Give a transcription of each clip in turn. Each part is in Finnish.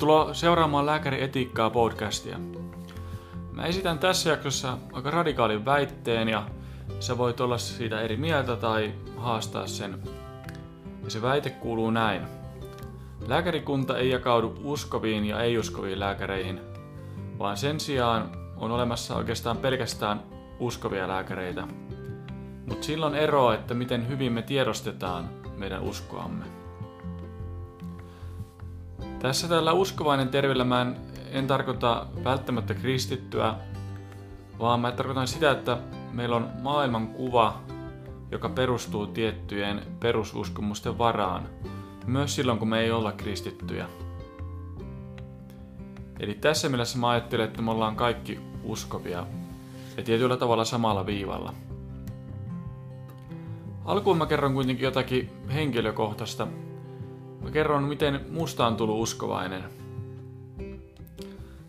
Tervetuloa seuraamaan Lääkäri Etiikkaa podcastia. Mä esitän tässä jaksossa aika radikaalin väitteen ja sä voit olla siitä eri mieltä tai haastaa sen. Ja se väite kuuluu näin. Lääkärikunta ei jakaudu uskoviin ja ei-uskoviin lääkäreihin, vaan sen sijaan on olemassa oikeastaan pelkästään uskovia lääkäreitä. Mutta sillä on eroa, että miten hyvin me tiedostetaan meidän uskoamme. Tässä tällä uskovainen terveellä mä en tarkoita välttämättä kristittyä, vaan mä tarkoitan sitä, että meillä on maailmankuva, joka perustuu tiettyjen perususkomusten varaan, myös silloin kun me ei olla kristittyjä. Eli tässä mielessä mä ajattelen, että me ollaan kaikki uskovia ja tietyllä tavalla samalla viivalla. Alkuun mä kerron kuitenkin jotakin henkilökohtaista. Mä kerron, miten musta on tullut uskovainen.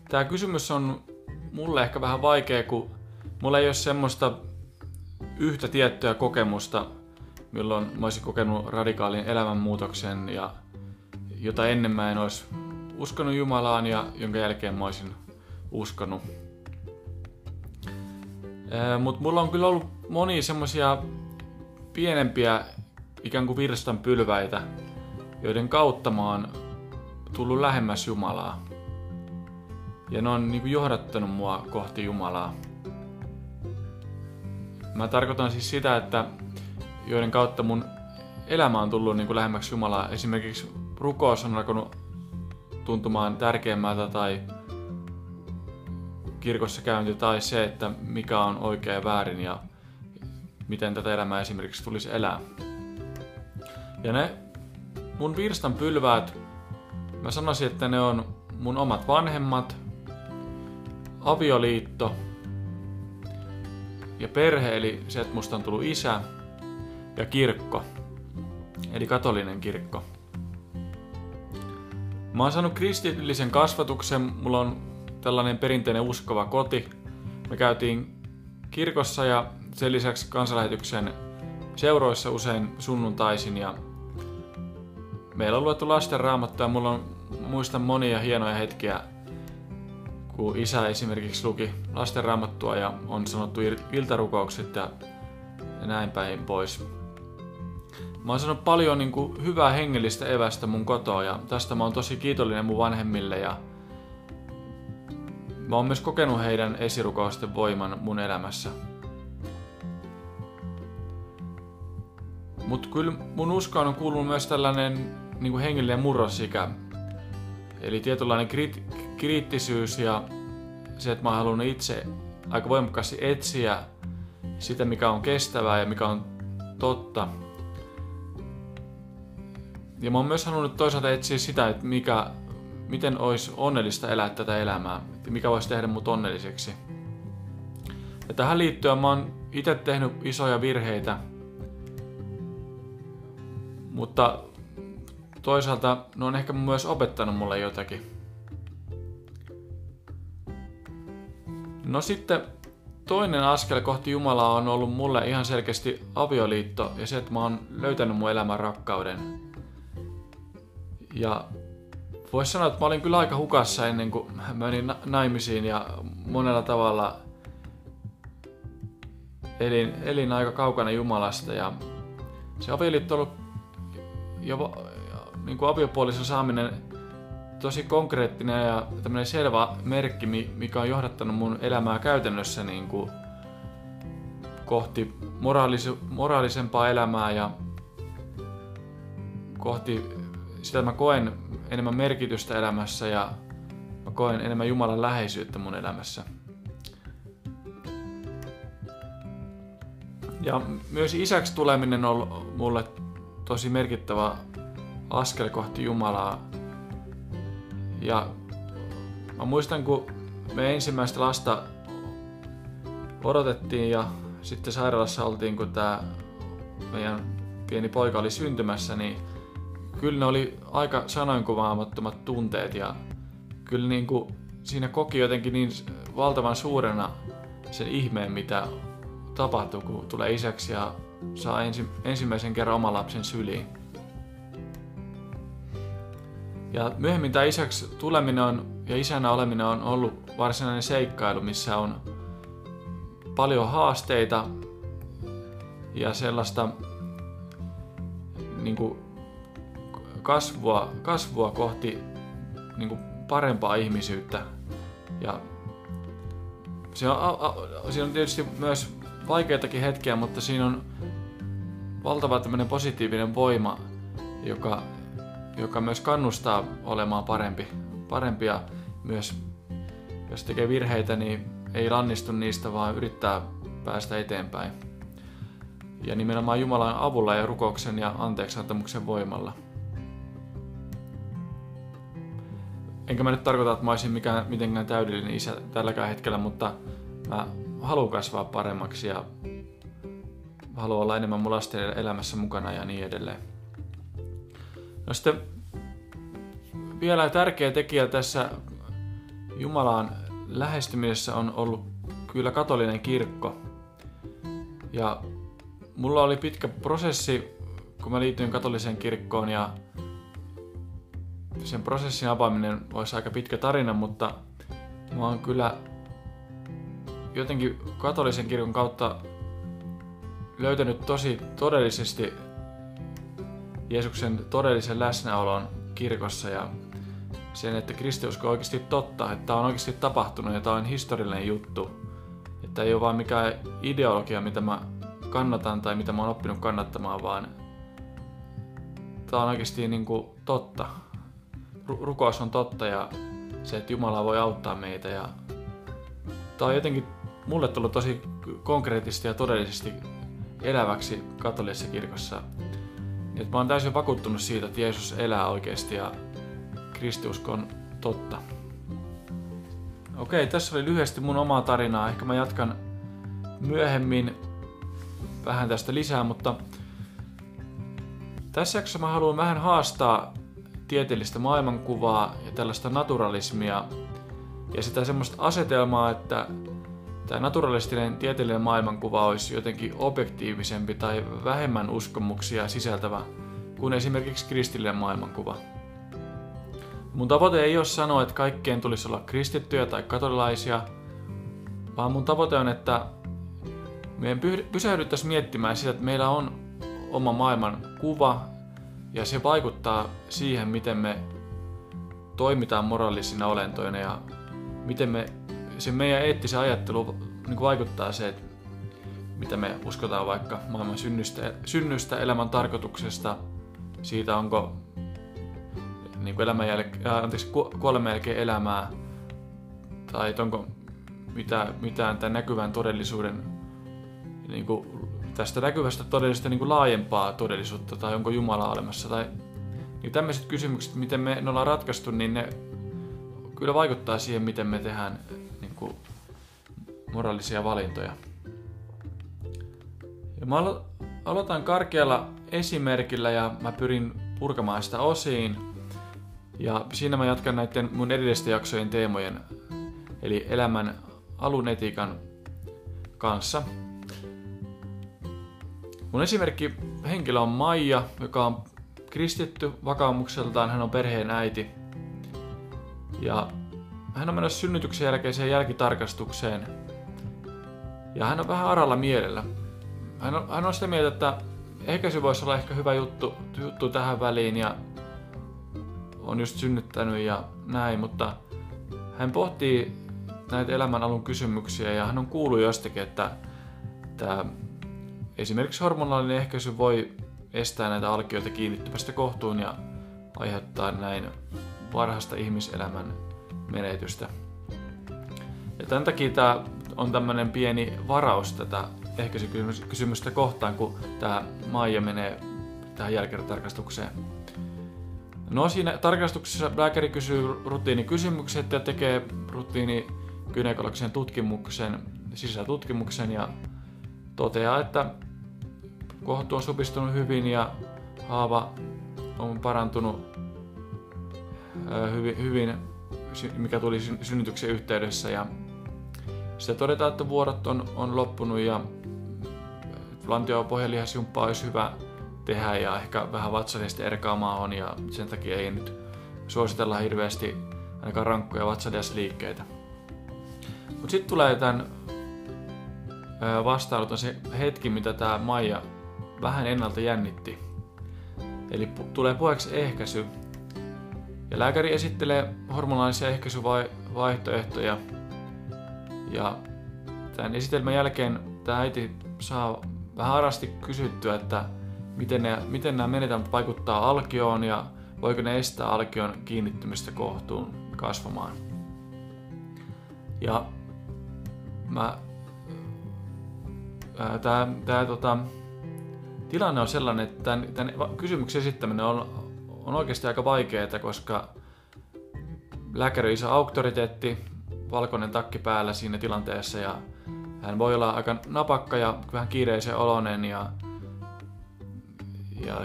Tää kysymys on mulle ehkä vähän vaikea, kun mulla ei ole semmoista yhtä tiettyä kokemusta, milloin mä olisin kokenut radikaalin elämänmuutoksen ja jota ennen mä en olisi uskonut Jumalaan ja jonka jälkeen mä olisin uskonut. Mutta mulla on kyllä ollut monia semmoisia pienempiä ikään kuin virstanpylväitä, joiden kautta mä oon tullut lähemmäs Jumalaa. Ja ne on niin kuin johdattanut mua kohti Jumalaa. Mä tarkoitan siis sitä, että joiden kautta mun elämä on tullut niin kuin lähemmäksi Jumalaa. Esimerkiksi rukous on alkanut tuntumaan tärkeämmältä tai kirkossa käynti tai se, että mikä on oikein ja väärin ja miten tätä elämää esimerkiksi tulisi elää. Ja ne mun virstanpylväät, mä sanoisin, että ne on mun omat vanhemmat, avioliitto ja perhe, eli se, että musta on tullut isä, ja kirkko, eli katolinen kirkko. Mä oon saanut kristillisen kasvatuksen, mulla on tällainen perinteinen uskova koti. Me käytiin kirkossa ja sen lisäksi kansanlähetyksen seuroissa usein sunnuntaisin ja meillä on luettu lasten raamattua ja mulla on, muistan monia hienoja hetkiä, kun isä esimerkiksi luki lasten raamattua ja on sanottu iltarukoukset ja näin päin pois. Mä oon saanut paljon niin kuin hyvää hengellistä evästä mun kotoa ja tästä mä oon tosi kiitollinen mun vanhemmille ja mä oon myös kokenut heidän esirukousten voiman mun elämässä. Mutta kyllä mun uskoon on kuulunut myös tällainen niin kuin hengellinen murrosikä. Eli tietynlainen kriittisyys ja se, että mä oon halunnut itse aika voimakkaasti etsiä sitä, mikä on kestävää ja mikä on totta. Ja mä oon myös halunnut toisaalta etsiä sitä, että miten olisi onnellista elää tätä elämää. Mikä voisi tehdä mut onnelliseksi. Ja tähän liittyen mä oon itse tehnyt isoja virheitä. Mutta toisaalta ne on ehkä myös opettanut mulle jotakin. No sitten toinen askel kohti Jumalaa on ollut mulle ihan selkeästi avioliitto ja se, että mä oon löytänyt mun elämän rakkauden. Ja voisi sanoa, että mä olin kyllä aika hukassa ennen kuin mä menin naimisiin ja monella tavalla elin aika kaukana Jumalasta ja se avioliitto on ollut niin kuin aviopuolison saaminen tosi konkreettinen ja tämmöinen selvä merkki, mikä on johdattanut mun elämää käytännössä niin kuin kohti moraalisempaa elämää ja kohti sitä, että mä koen enemmän merkitystä elämässä ja mä koen enemmän Jumalan läheisyyttä mun elämässä. Ja myös isäksi tuleminen on ollut mulle tosi merkittävä askel kohti Jumalaa. Ja mä muistan, kun me ensimmäistä lasta odotettiin ja sitten sairaalassa oltiin, kun tää meidän pieni poika oli syntymässä, niin kyllä ne oli aika sanoinkuvaamattomat tunteet ja kyllä niin kuin siinä koki jotenkin niin valtavan suurena sen ihmeen, mitä tapahtuu, kun tulee isäksi ja saa ensimmäisen kerran oman lapsen syliin. Ja myöhemmin tämä isäksi tuleminen ja isänä oleminen on ollut varsinainen seikkailu, missä on paljon haasteita ja sellaista niin kuin kasvua kohti niin kuin parempaa ihmisyyttä. Ja siinä on tietysti myös vaikeitakin hetkiä, mutta siinä on valtava tämmöinen positiivinen voima, joka myös kannustaa olemaan parempi ja myös jos tekee virheitä, niin ei lannistu niistä, vaan yrittää päästä eteenpäin. Ja nimenomaan Jumalan avulla ja rukouksen ja anteeksiantamuksen voimalla. Enkä mä nyt tarkoita, että mä olisin mitenkään täydellinen isä tälläkään hetkellä, mutta mä haluan kasvaa paremmaksi ja haluan olla enemmän mun lasten elämässä mukana ja niin edelleen. No sitten vielä tärkeä tekijä tässä Jumalaan lähestymisessä on ollut kyllä katolinen kirkko. Ja mulla oli pitkä prosessi, kun mä liityin katoliseen kirkkoon, ja sen prosessin avaaminen olisi aika pitkä tarina, mutta mä oon kyllä jotenkin katolisen kirkon kautta löytänyt todellisesti Jeesuksen todellisen läsnäolon kirkossa ja sen, että kristiusko on oikeasti totta, että tämä on oikeasti tapahtunut ja tämä on historiallinen juttu. Että ei ole vaan mikään ideologia, mitä mä kannatan tai mitä mä oon oppinut kannattamaan, vaan tämä on oikeasti niin kuin totta. Rukous on totta ja se, että Jumala voi auttaa meitä. Ja tämä on jotenkin mulle tullut tosi konkreettisesti ja todellisesti eläväksi katolisessa kirkossa. Et mä oon täysin vakuuttunut siitä, että Jeesus elää oikeasti ja kristiusko on totta. Okei, tässä oli lyhyesti mun omaa tarinaa. Ehkä mä jatkan myöhemmin vähän tästä lisää, mutta tässä jaksossa mä haluan vähän haastaa tieteellistä maailmankuvaa ja tällaista naturalismia ja sitä semmoista asetelmaa, että tämä naturalistinen tieteellinen maailmankuva olisi jotenkin objektiivisempi tai vähemmän uskomuksia sisältävä kuin esimerkiksi kristillinen maailmankuva. Mun tavoite ei ole sanoa, että kaikkien tulisi olla kristittyjä tai katolilaisia, vaan mun tavoite on, että meidän pysähdyttäisiin miettimään sitä, että meillä on oma maailmankuva ja se vaikuttaa siihen, miten me toimitaan moraalisina olentoina ja miten se meidän eettisen ajattelu niin vaikuttaa se, että mitä me uskotaan vaikka maailman synnystä, elämän tarkoituksesta, siitä onko niin kuoleman jälkeen elämää, tai onko mitään tämän näkyvän todellisuuden, niin kuin, tästä näkyvästä todellisuudesta niin kuin laajempaa todellisuutta, tai onko Jumala olemassa. Tai, niin tämmöiset kysymykset, miten me ollaan ratkaistu, niin ne kyllä vaikuttaa siihen, miten me tehdään moraalisia valintoja. Ja mä aloitan karkealla esimerkillä ja mä pyrin purkamaan sitä osiin. Ja siinä mä jatkan näiden mun edellisten jaksojen teemojen, eli elämän alun etiikan kanssa. Mun esimerkki henkilö on Maija, joka on kristitty vakaumukseltaan, hän on perheen äiti. Ja hän on menossa synnytyksen jälkeiseen jälkitarkastukseen. Ja hän on vähän aralla mielellä. Hän on sitä mieltä, että ehkäisy voisi olla ehkä hyvä juttu tähän väliin ja on just synnyttänyt ja näin, mutta hän pohtii näitä elämän alun kysymyksiä ja hän on kuullut jostakin, että esimerkiksi hormonaalinen ehkäisy voi estää näitä alkioita kiinnittymästä kohtuun ja aiheuttaa näin varhaista ihmiselämän menetystä. Ja tämän takia tämä on tämmöinen pieni varaus tätä ehkäisykysymystä kohtaan, kun tämä Maija menee tähän jälkitarkastukseen. No siinä tarkastuksessa lääkäri kysyy rutiinikysymykset ja tekee rutiinigynekologisen tutkimuksen, sisätutkimuksen ja toteaa, että kohtu on supistunut hyvin ja haava on parantunut hyvin, mikä tuli synnytyksen yhteydessä, ja sitten todetaan, että vuorot on loppunut ja lantiopohjalihasjumppaa olisi hyvä tehdä ja ehkä vähän vatsalihasta erkaamaa on ja sen takia ei nyt suositellaan hirveästi ainakaan rankkoja vatsadesliikkeitä. Mutta sitten tulee tämän vastaanoton se hetki, mitä tämä Maija vähän ennalta jännitti. Eli tulee puheeksi ehkäisy. Ja lääkäri esittelee hormonaalisia ehkäisyvaihtoehtoja. Ja tämän esitelmän jälkeen tämä äiti saa vähän arasti kysyttyä, että miten nämä menetelmät vaikuttaa alkioon ja voiko ne estää alkion kiinnittymistä kohtuun kasvamaan. Ja tämä tilanne on sellainen, että tämän kysymyksen esittäminen on oikeasti aika vaikeaa, koska lääkäri on iso auktoriteetti, valkoinen takki päällä siinä tilanteessa ja hän voi olla aika napakka ja vähän kiireisen oloinen. Ja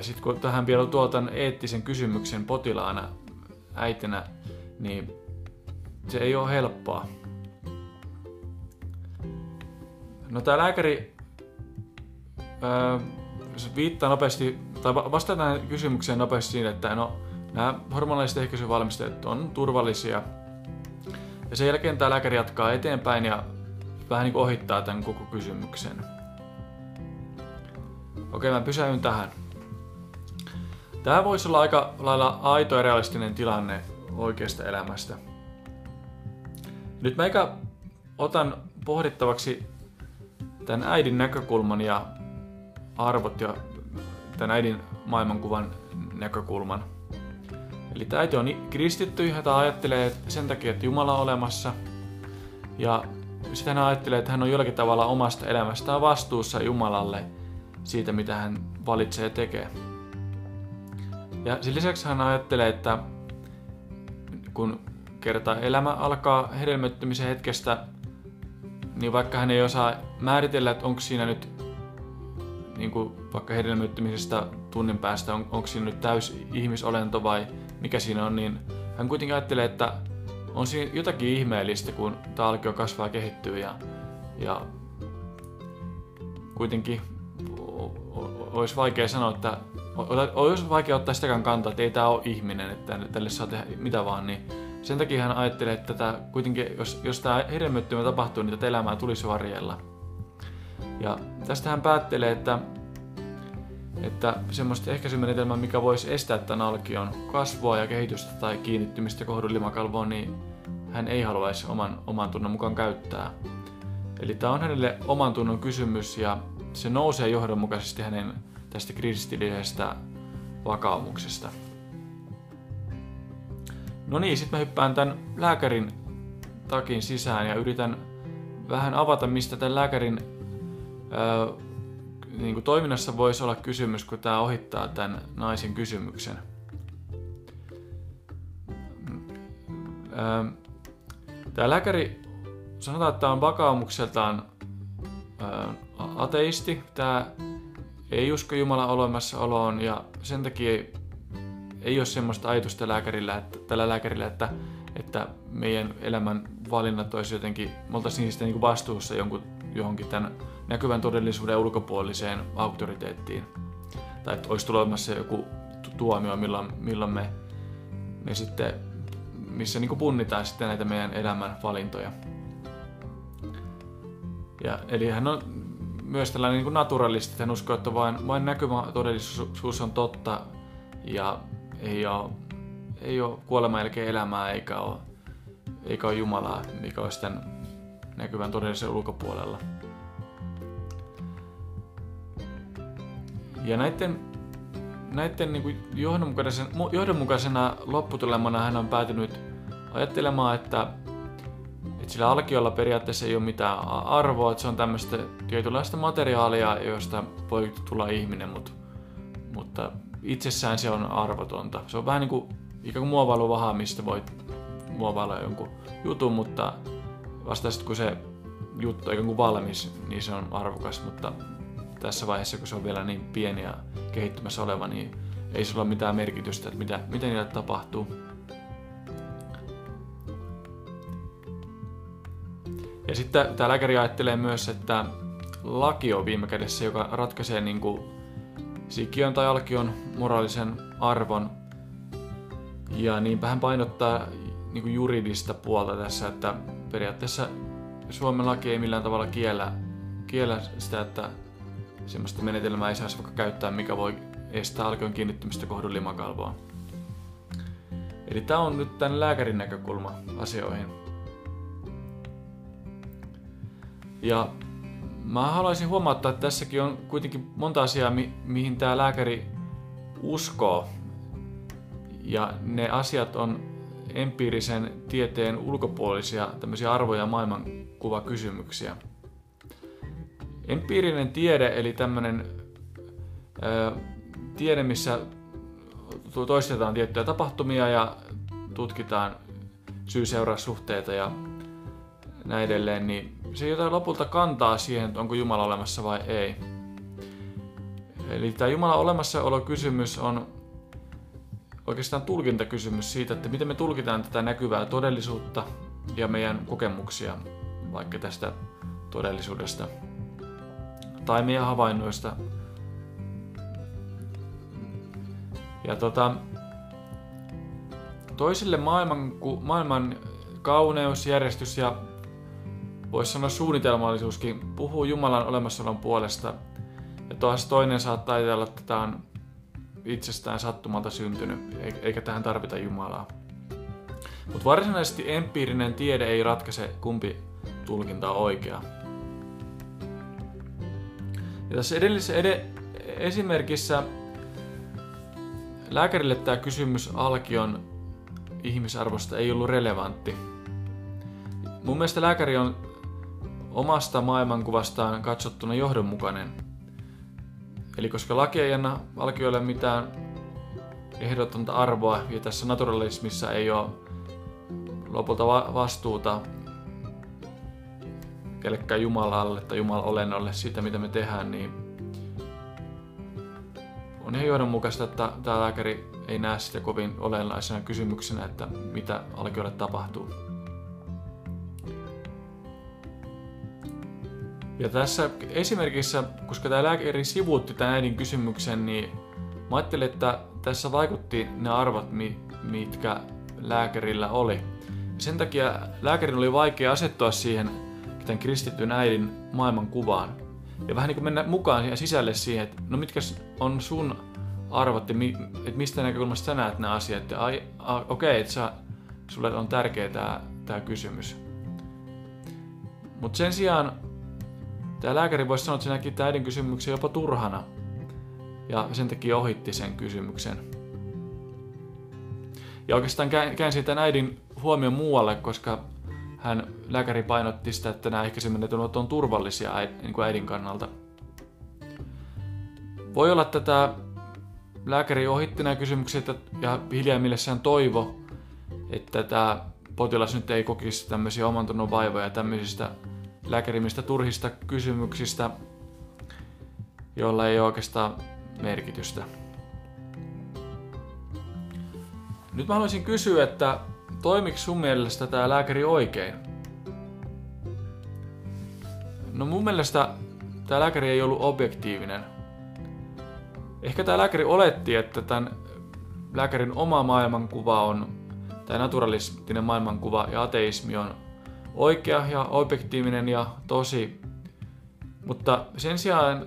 sitten kun tähän vielä tuo tämän eettisen kysymyksen potilaana, äitinä, niin se ei ole helppoa. No tämä lääkäri viittaa nopeasti, tai vastaa tähän kysymykseen nopeasti siinä, että no, nämä hormonalliset ehkäisyvalmisteet on turvallisia. Ja sen jälkeen tämä lääkäri jatkaa eteenpäin ja vähän niin kuin ohittaa tämän koko kysymyksen. Okei, mä pysähdyn tähän. Tämä voisi olla aika lailla aito ja realistinen tilanne oikeasta elämästä. Nyt mä eikä otan pohdittavaksi tämän äidin näkökulman ja arvot ja tämän äidin maailmankuvan näkökulman. Eli tämä äiti on kristitty ja tämä ajattelee sen takia, että Jumala on olemassa. Ja sitten hän ajattelee, että hän on jollakin tavalla omasta elämästään vastuussa Jumalalle siitä, mitä hän valitsee ja tekee. Ja sen lisäksi hän ajattelee, että kun kerta elämä alkaa hedelmöittymisen hetkestä, niin vaikka hän ei osaa määritellä, että onko siinä nyt niin kuin vaikka hedelmöittymisestä tunnin päästä, onko siinä nyt täysi ihmisolento vai mikä siinä on, niin hän kuitenkin ajattelee, että on siinä jotakin ihmeellistä, kun tämä alkio kasvaa ja kehittyy ja kuitenkin olisi vaikea sanoa, että olisi vaikea ottaa sitäkään kantaa, että ei tämä ole ihminen, että tälle saa tehdä mitä vaan, niin sen takia hän ajattelee, että tämä, kuitenkin, jos tämä hedelmöittymä tapahtuu, niin tätä elämää tulisi varjella. Ja tästä hän päättelee, että semmoista ehkäisymenetelmää, mikä voisi estää tämän alkion kasvua ja kehitystä tai kiinnittymistä kohdun limakalvoon, niin hän ei haluaisi oman tunnon mukaan käyttää. Eli tämä on hänelle oman tunnon kysymys ja se nousee johdonmukaisesti hänen tästä kristillisestä vakaumuksesta. No niin, sitten mä hyppään tämän lääkärin takin sisään ja yritän vähän avata, mistä tämän lääkärin niin kuin toiminnassa voisi olla kysymys, kun tämä ohittaa tämän naisen kysymyksen. Tämä lääkäri, sanotaan, että tämä on vakaumukseltaan ateisti. Tämä ei usko Jumalan olemassaoloon ja sen takia ei ole semmoista ajatusta tällä lääkärillä, että meidän elämän valinnat olisi jotenkin, me oltaisiin sitä niin vastuussa johonkin tämän näkyvän todellisuuden ulkopuoliseen auktoriteettiin. Tai että olisi tulemassa joku tuomio, milloin me sitten, missä niin punnitaan sitten näitä meidän elämän valintoja. Ja, eli hän on myös tällainen niin naturalisti, että hän uskoo, että vain näkyvä todellisuus on totta ja ei ole kuoleman jälkeen elämää eikä ole Jumalaa, mikä olisi tämän näkyvän todellisuuden ulkopuolella. Ja näiden niin kuin johdonmukaisena lopputulemana hän on päätynyt ajattelemaan, että sillä alkiolla periaatteessa ei ole mitään arvoa, että se on tämmöistä tietynlaista materiaalia, josta voi tulla ihminen, mutta itsessään se on arvotonta. Se on vähän niin kuin ikään kuin muovailuvahaa, mistä voi muovailla jonkun jutun, mutta vasta sitten kun se juttu on ikään kuin valmis, niin se on arvokas, mutta tässä vaiheessa, kun se on vielä niin pieni ja kehittymässä oleva, niin ei sillä ole mitään merkitystä, että mitä niille tapahtuu. Ja sitten tämä lääkäri ajattelee myös, että laki on viime kädessä, joka ratkaisee niin kuin sikiön tai alkion moraalisen arvon. Ja niinpä hän painottaa niin kuin juridista puolta tässä, että periaatteessa Suomen laki ei millään tavalla kiellä sitä, että semmoista menetelmää ei saisi vaikka käyttää, mikä voi estää alkion kiinnittymistä kohdun limakalvoon. Eli tämä on nyt tämän lääkärin näkökulma asioihin. Ja mä haluaisin huomauttaa, että tässäkin on kuitenkin monta asiaa, mihin tämä lääkäri uskoo. Ja ne asiat on empiirisen tieteen ulkopuolisia tämmöisiä arvoja ja maailmankuvakysymyksiä. Empiirinen tiede, eli tämmöinen tiede, missä toistetaan tiettyjä tapahtumia ja tutkitaan syy-seuraussuhteita ja näin edelleen, niin se jotain lopulta kantaa siihen, että onko Jumala olemassa vai ei. Eli tämä Jumalan olemassaolokysymys on oikeastaan tulkintakysymys siitä, että miten me tulkitaan tätä näkyvää todellisuutta ja meidän kokemuksia vaikka tästä todellisuudesta tai meidän havainnoista. Ja toisille maailman kauneus, järjestys ja voisi sanoa suunnitelmallisuuskin puhuu Jumalan olemassaolon puolesta. Ja taas toinen saattaa ajatella, että tämä on itsestään sattumalta syntynyt, eikä tähän tarvita Jumalaa. Mutta varsinaisesti empiirinen tiede ei ratkaise, kumpi tulkinta on oikea. Ja tässä edellisessä esimerkissä lääkärille tämä kysymys alkion ihmisarvosta ei ollut relevantti. Mun mielestä lääkäri on omasta maailmankuvastaan katsottuna johdonmukainen. Eli koska laki ei anna alkiolle mitään ehdotonta arvoa ja tässä naturalismissa ei ole lopulta vastuuta kellekään Jumalalle tai Jumalan olennolle siitä, mitä me tehdään, niin on ihan johdonmukaista, että tämä lääkäri ei näe sitä kovin olennaisena kysymyksenä, että mitä alkiolle tapahtuu. Ja tässä esimerkissä, koska tämä lääkäri sivuutti tämän äidin kysymyksen, niin mä ajattelin, että tässä vaikutti ne arvot, mitkä lääkärillä oli. Ja sen takia lääkärin oli vaikea asettua siihen tämän kristityn äidin maailmankuvaan. Ja vähän niin kuin mennä mukaan ja sisälle siihen, että no mitkä on sun arvot, että mistä näkökulmasta sä näet nämä asiat. Ja okei, että sulle on tärkeä tämä kysymys. Mutta sen sijaan tämä lääkäri voisi sanoa, että se näki tämän äidin kysymyksen jopa turhana. Ja sen takia ohitti sen kysymyksen. Ja oikeastaan käänsi tämän äidin huomion muualle, koska lääkäri painotti sitä, että nämä ehkäisen menetelmät on turvallisia äidin kannalta. Voi olla, että tämä lääkäri ohitti nämä kysymykset ja hiljaimmillessään toivo, että tämä potilas nyt ei kokisi tämmöisiä omantunnon vaivoja tämmöisistä lääkärimistä turhista kysymyksistä, joilla ei ole oikeastaan merkitystä. Nyt mä haluaisin kysyä, että toimiko sun mielestä tämä lääkäri oikein? No mun mielestä tämä lääkäri ei ollut objektiivinen. Ehkä tämä lääkäri oletti, että tämän lääkärin oma maailmankuva on, tämä naturalistinen maailmankuva ja ateismi on oikea ja objektiivinen ja tosi. Mutta sen sijaan,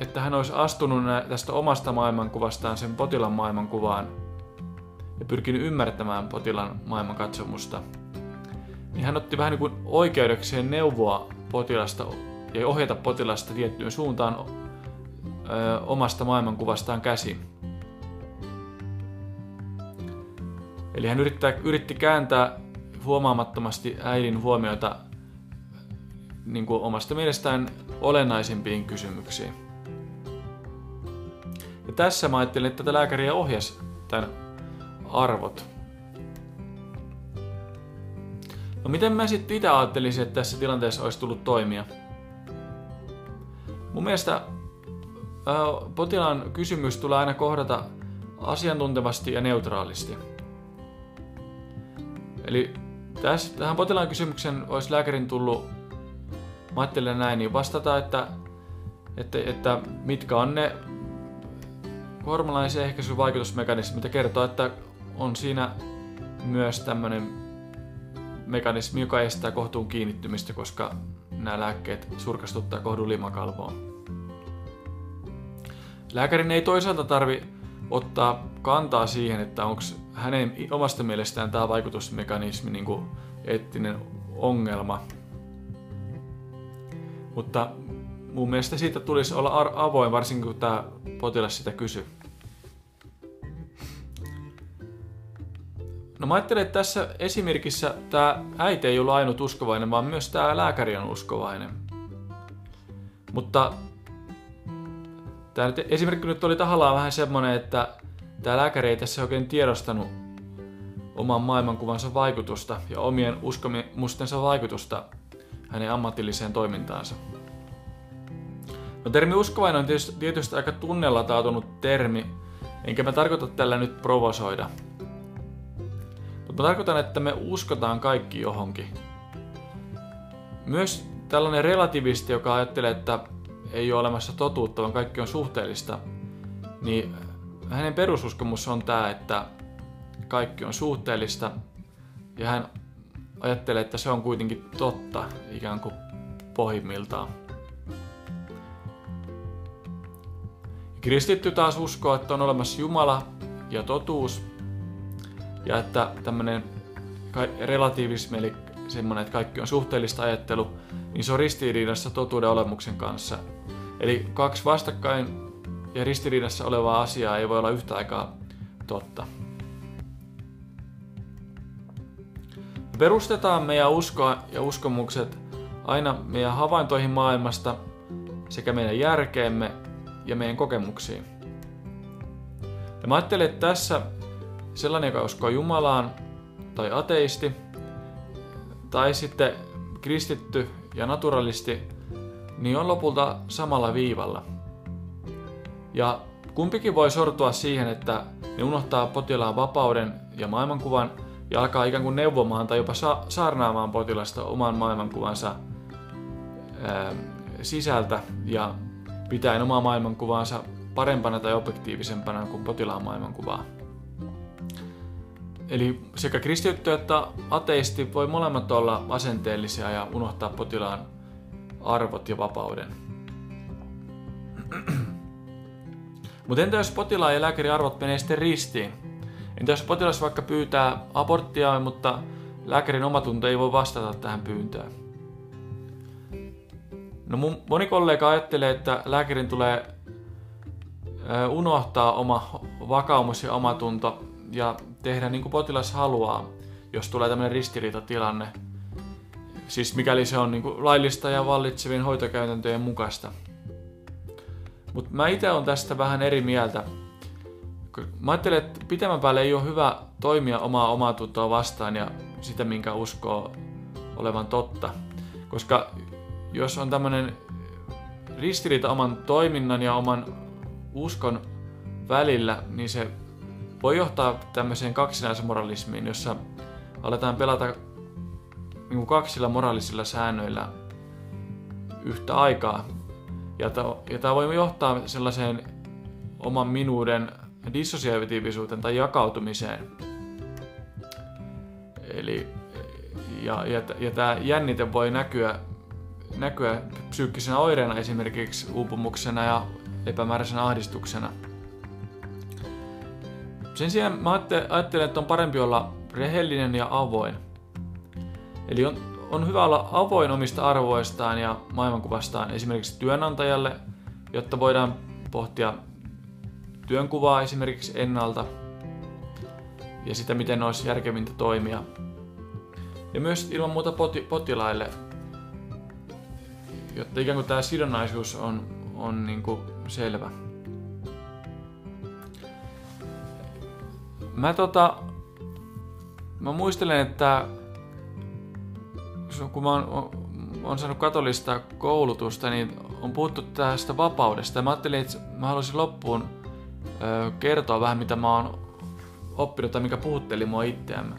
että hän olisi astunut tästä omasta maailmankuvastaan sen potilaan maailmankuvaan ja pyrkinyt ymmärtämään potilaan maailmankatsomusta, niin hän otti vähän niin kuin oikeudekseen neuvoa potilasta ja ohjata potilasta tiettyyn suuntaan omasta maailmankuvastaan käsin. Eli hän yritti kääntää huomaamattomasti äidin huomiota niin kuin omasta mielestään olennaisimpiin kysymyksiin. Ja tässä mä ajattelin, että tätä lääkäriä ohjasi tämän arvot. No miten mä sitten itse ajattelisin, että tässä tilanteessa olisi tullut toimia? Mun mielestä potilaan kysymys tulee aina kohdata asiantuntevasti ja neutraalisti. Eli tähän potilaan kysymykseen olisi lääkärin tullut, mä ajattelen näin, niin vastata, että mitkä on ne hormonallisen ehkäisyn vaikutusmekanismit, mitä kertoo, että on siinä myös tämmöinen mekanismi, joka estää kohtuun kiinnittymistä, koska nämä lääkkeet surkastuttaa kohdun limakalvoa. Lääkärin ei toisaalta tarvitse ottaa kantaa siihen, että onko hänen omasta mielestään tämä vaikutusmekanismi niin kuin eettinen ongelma. Mutta mun mielestä siitä tulisi olla avoin, varsinkin kun tämä potilas sitä kysyy. No mä ajattelen, että tässä esimerkissä tämä äiti ei ollut ainut uskovainen, vaan myös tämä lääkäri on uskovainen. Mutta tämä esimerkki nyt oli tahallaan vähän semmoinen, että tämä lääkäri ei tässä oikein tiedostanut oman maailmankuvansa vaikutusta ja omien uskomustensa vaikutusta hänen ammatilliseen toimintaansa. No, termi uskovainen on tietysti aika tunnella taatunut termi, enkä mä tarkoita tällä nyt provosoida. Mutta mä tarkoitan, että me uskotaan kaikki johonkin. Myös tällainen relativisti, joka ajattelee, että ei ole olemassa totuutta, vaan kaikki on suhteellista, niin hänen perususkomus on tämä, että kaikki on suhteellista ja hän ajattelee, että se on kuitenkin totta ikään kuin pohjimmiltaan. Kristitty taas uskoo, että on olemassa Jumala ja totuus ja että tämmöinen relativismi, eli semmoinen, että kaikki on suhteellista ajattelu, niin se on ristiriidassa totuuden olemuksen kanssa. Eli kaksi vastakkain ja ristiriidassa olevaa asiaa ei voi olla yhtä aikaa totta. Perustetaan meidän uskoa ja uskomukset aina meidän havaintoihin maailmasta sekä meidän järkeemme ja meidän kokemuksiin. Ja mä ajattelen, että tässä sellainen, joka uskoo Jumalaan tai ateisti tai sitten kristitty ja naturalisti, niin on lopulta samalla viivalla. Ja kumpikin voi sortua siihen, että ne unohtaa potilaan vapauden ja maailmankuvan ja alkaa ikään kuin neuvomaan tai jopa saarnaamaan potilasta oman maailmankuvansa sisältä ja pitäen omaa maailmankuvaansa parempana tai objektiivisempana kuin potilaan maailmankuvaa. Eli sekä kristitty että ateisti voi molemmat olla asenteellisia ja unohtaa potilaan arvot ja vapauden. Mutta entä jos potilaan ja lääkärin arvot menee sitten ristiin? Entä jos potilas vaikka pyytää aborttia, mutta lääkärin omatunto ei voi vastata tähän pyyntöön? No moni kollega ajattelee, että lääkärin tulee unohtaa oma vakaumus ja omatunto ja tehdä niin kuin potilas haluaa, jos tulee tämmöinen ristiriitatilanne. Siis mikäli se on niin kuin laillista ja vallitsevien hoitokäytäntöjen mukaista. Mutta mä itse olen tästä vähän eri mieltä. Mä ajattelen, että pitemmän päälle ei ole hyvä toimia omaa tuntoa vastaan ja sitä, minkä uskoo olevan totta. Koska jos on tämmöinen ristiriita oman toiminnan ja oman uskon välillä, niin se voi johtaa tämmöiseen kaksinaismoralismiin, jossa aletaan pelata niin kuin kaksilla moraalisilla säännöillä yhtä aikaa. Ja tämä voi johtaa sellaiseen oman minuuden dissosiaatiivisuuteen tai jakautumiseen. Eli, ja tämä jännite voi näkyä psyykkisenä oireena, esimerkiksi uupumuksena ja epämääräisenä ahdistuksena. Sen sijaan mä ajattelen, että on parempi olla rehellinen ja avoin. Eli on hyvä olla avoin omista arvoistaan ja maailmankuvastaan esimerkiksi työnantajalle, jotta voidaan pohtia työnkuvaa esimerkiksi ennalta ja sitä, miten olisi järkevintä toimia. Ja myös ilman muuta potilaille, jotta ikään kuin tämä sidonnaisuus on niin kuin selvä. Mä muistelen, että kun mä oon saanut katolista koulutusta, niin on puhuttu tästä vapaudesta. Mä ajattelin, että mä haluaisin loppuun kertoa vähän, mitä mä oon oppinut tai mikä puhutteli mua itseään.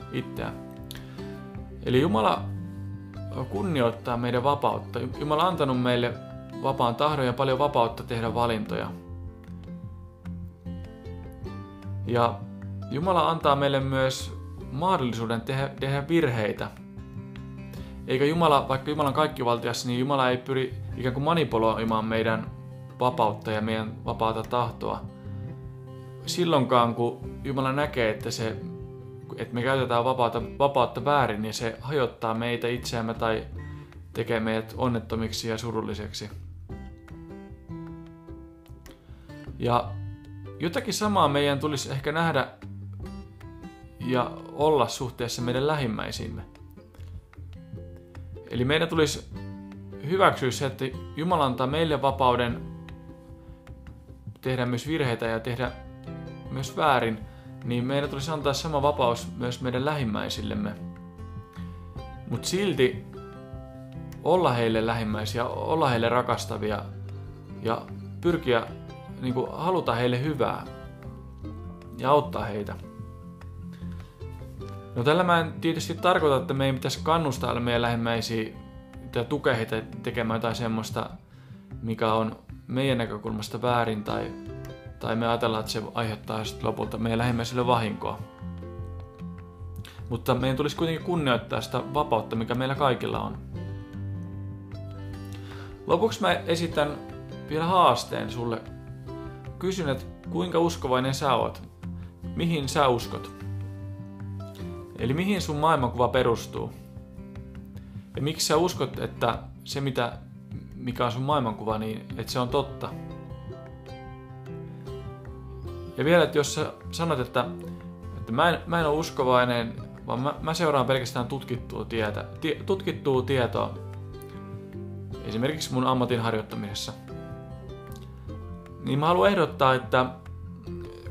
Eli Jumala kunnioittaa meidän vapautta. Jumala on antanut meille vapaan tahdon ja paljon vapautta tehdä valintoja. Ja Jumala antaa meille myös mahdollisuuden tehdä virheitä. Eikä Jumala, vaikka Jumala on kaikkivaltias, niin Jumala ei pyri ikään kuin manipuloimaan meidän vapautta ja meidän vapaata tahtoa. Silloinkaan, kun Jumala näkee, että me käytetään vapautta väärin, niin se hajottaa meitä itseämme tai tekee meidät onnettomiksi ja surulliseksi. Ja jotakin samaa meidän tulisi ehkä nähdä ja olla suhteessa meidän lähimmäisiimme. Eli meidän tulisi hyväksyä se, että Jumala antaa meille vapauden tehdä myös virheitä ja tehdä myös väärin, niin meidän tulisi antaa sama vapaus myös meidän lähimmäisillemme. Mutta silti olla heille lähimmäisiä, olla heille rakastavia ja pyrkiä niin kuin haluta heille hyvää ja auttaa heitä. No tällä mä en tietysti tarkoita, että me ei pitäisi kannustaa meidän lähimmäisiä ja tukea heitä tekemään jotain semmoista, mikä on meidän näkökulmasta väärin tai me ajatellaan, että se aiheuttaa lopulta meidän lähimmäisille vahinkoa. Mutta meidän tulisi kuitenkin kunnioittaa sitä vapautta, mikä meillä kaikilla on. Lopuksi mä esitän vielä haasteen sulle. Kysyn, että kuinka uskovainen sä oot? Mihin sä uskot? Eli mihin sun maailmankuva perustuu? Ja miksi sä uskot, että se mikä on sun maailmankuva, niin että se on totta? Ja vielä, että jos sä sanot, että mä en ole uskovainen, vaan mä seuraan pelkästään tutkittua tietoa. Esimerkiksi mun ammatin harjoittamisessa. Niin mä haluan ehdottaa, että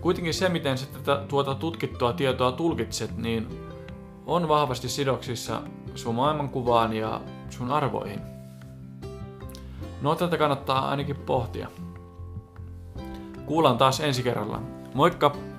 kuitenkin se, miten sä tuota tutkittua tietoa tulkitset, niin on vahvasti sidoksissa sun maailmankuvaan ja sun arvoihin. No tätä kannattaa ainakin pohtia. Kuullaan taas ensi kerralla. Moikka!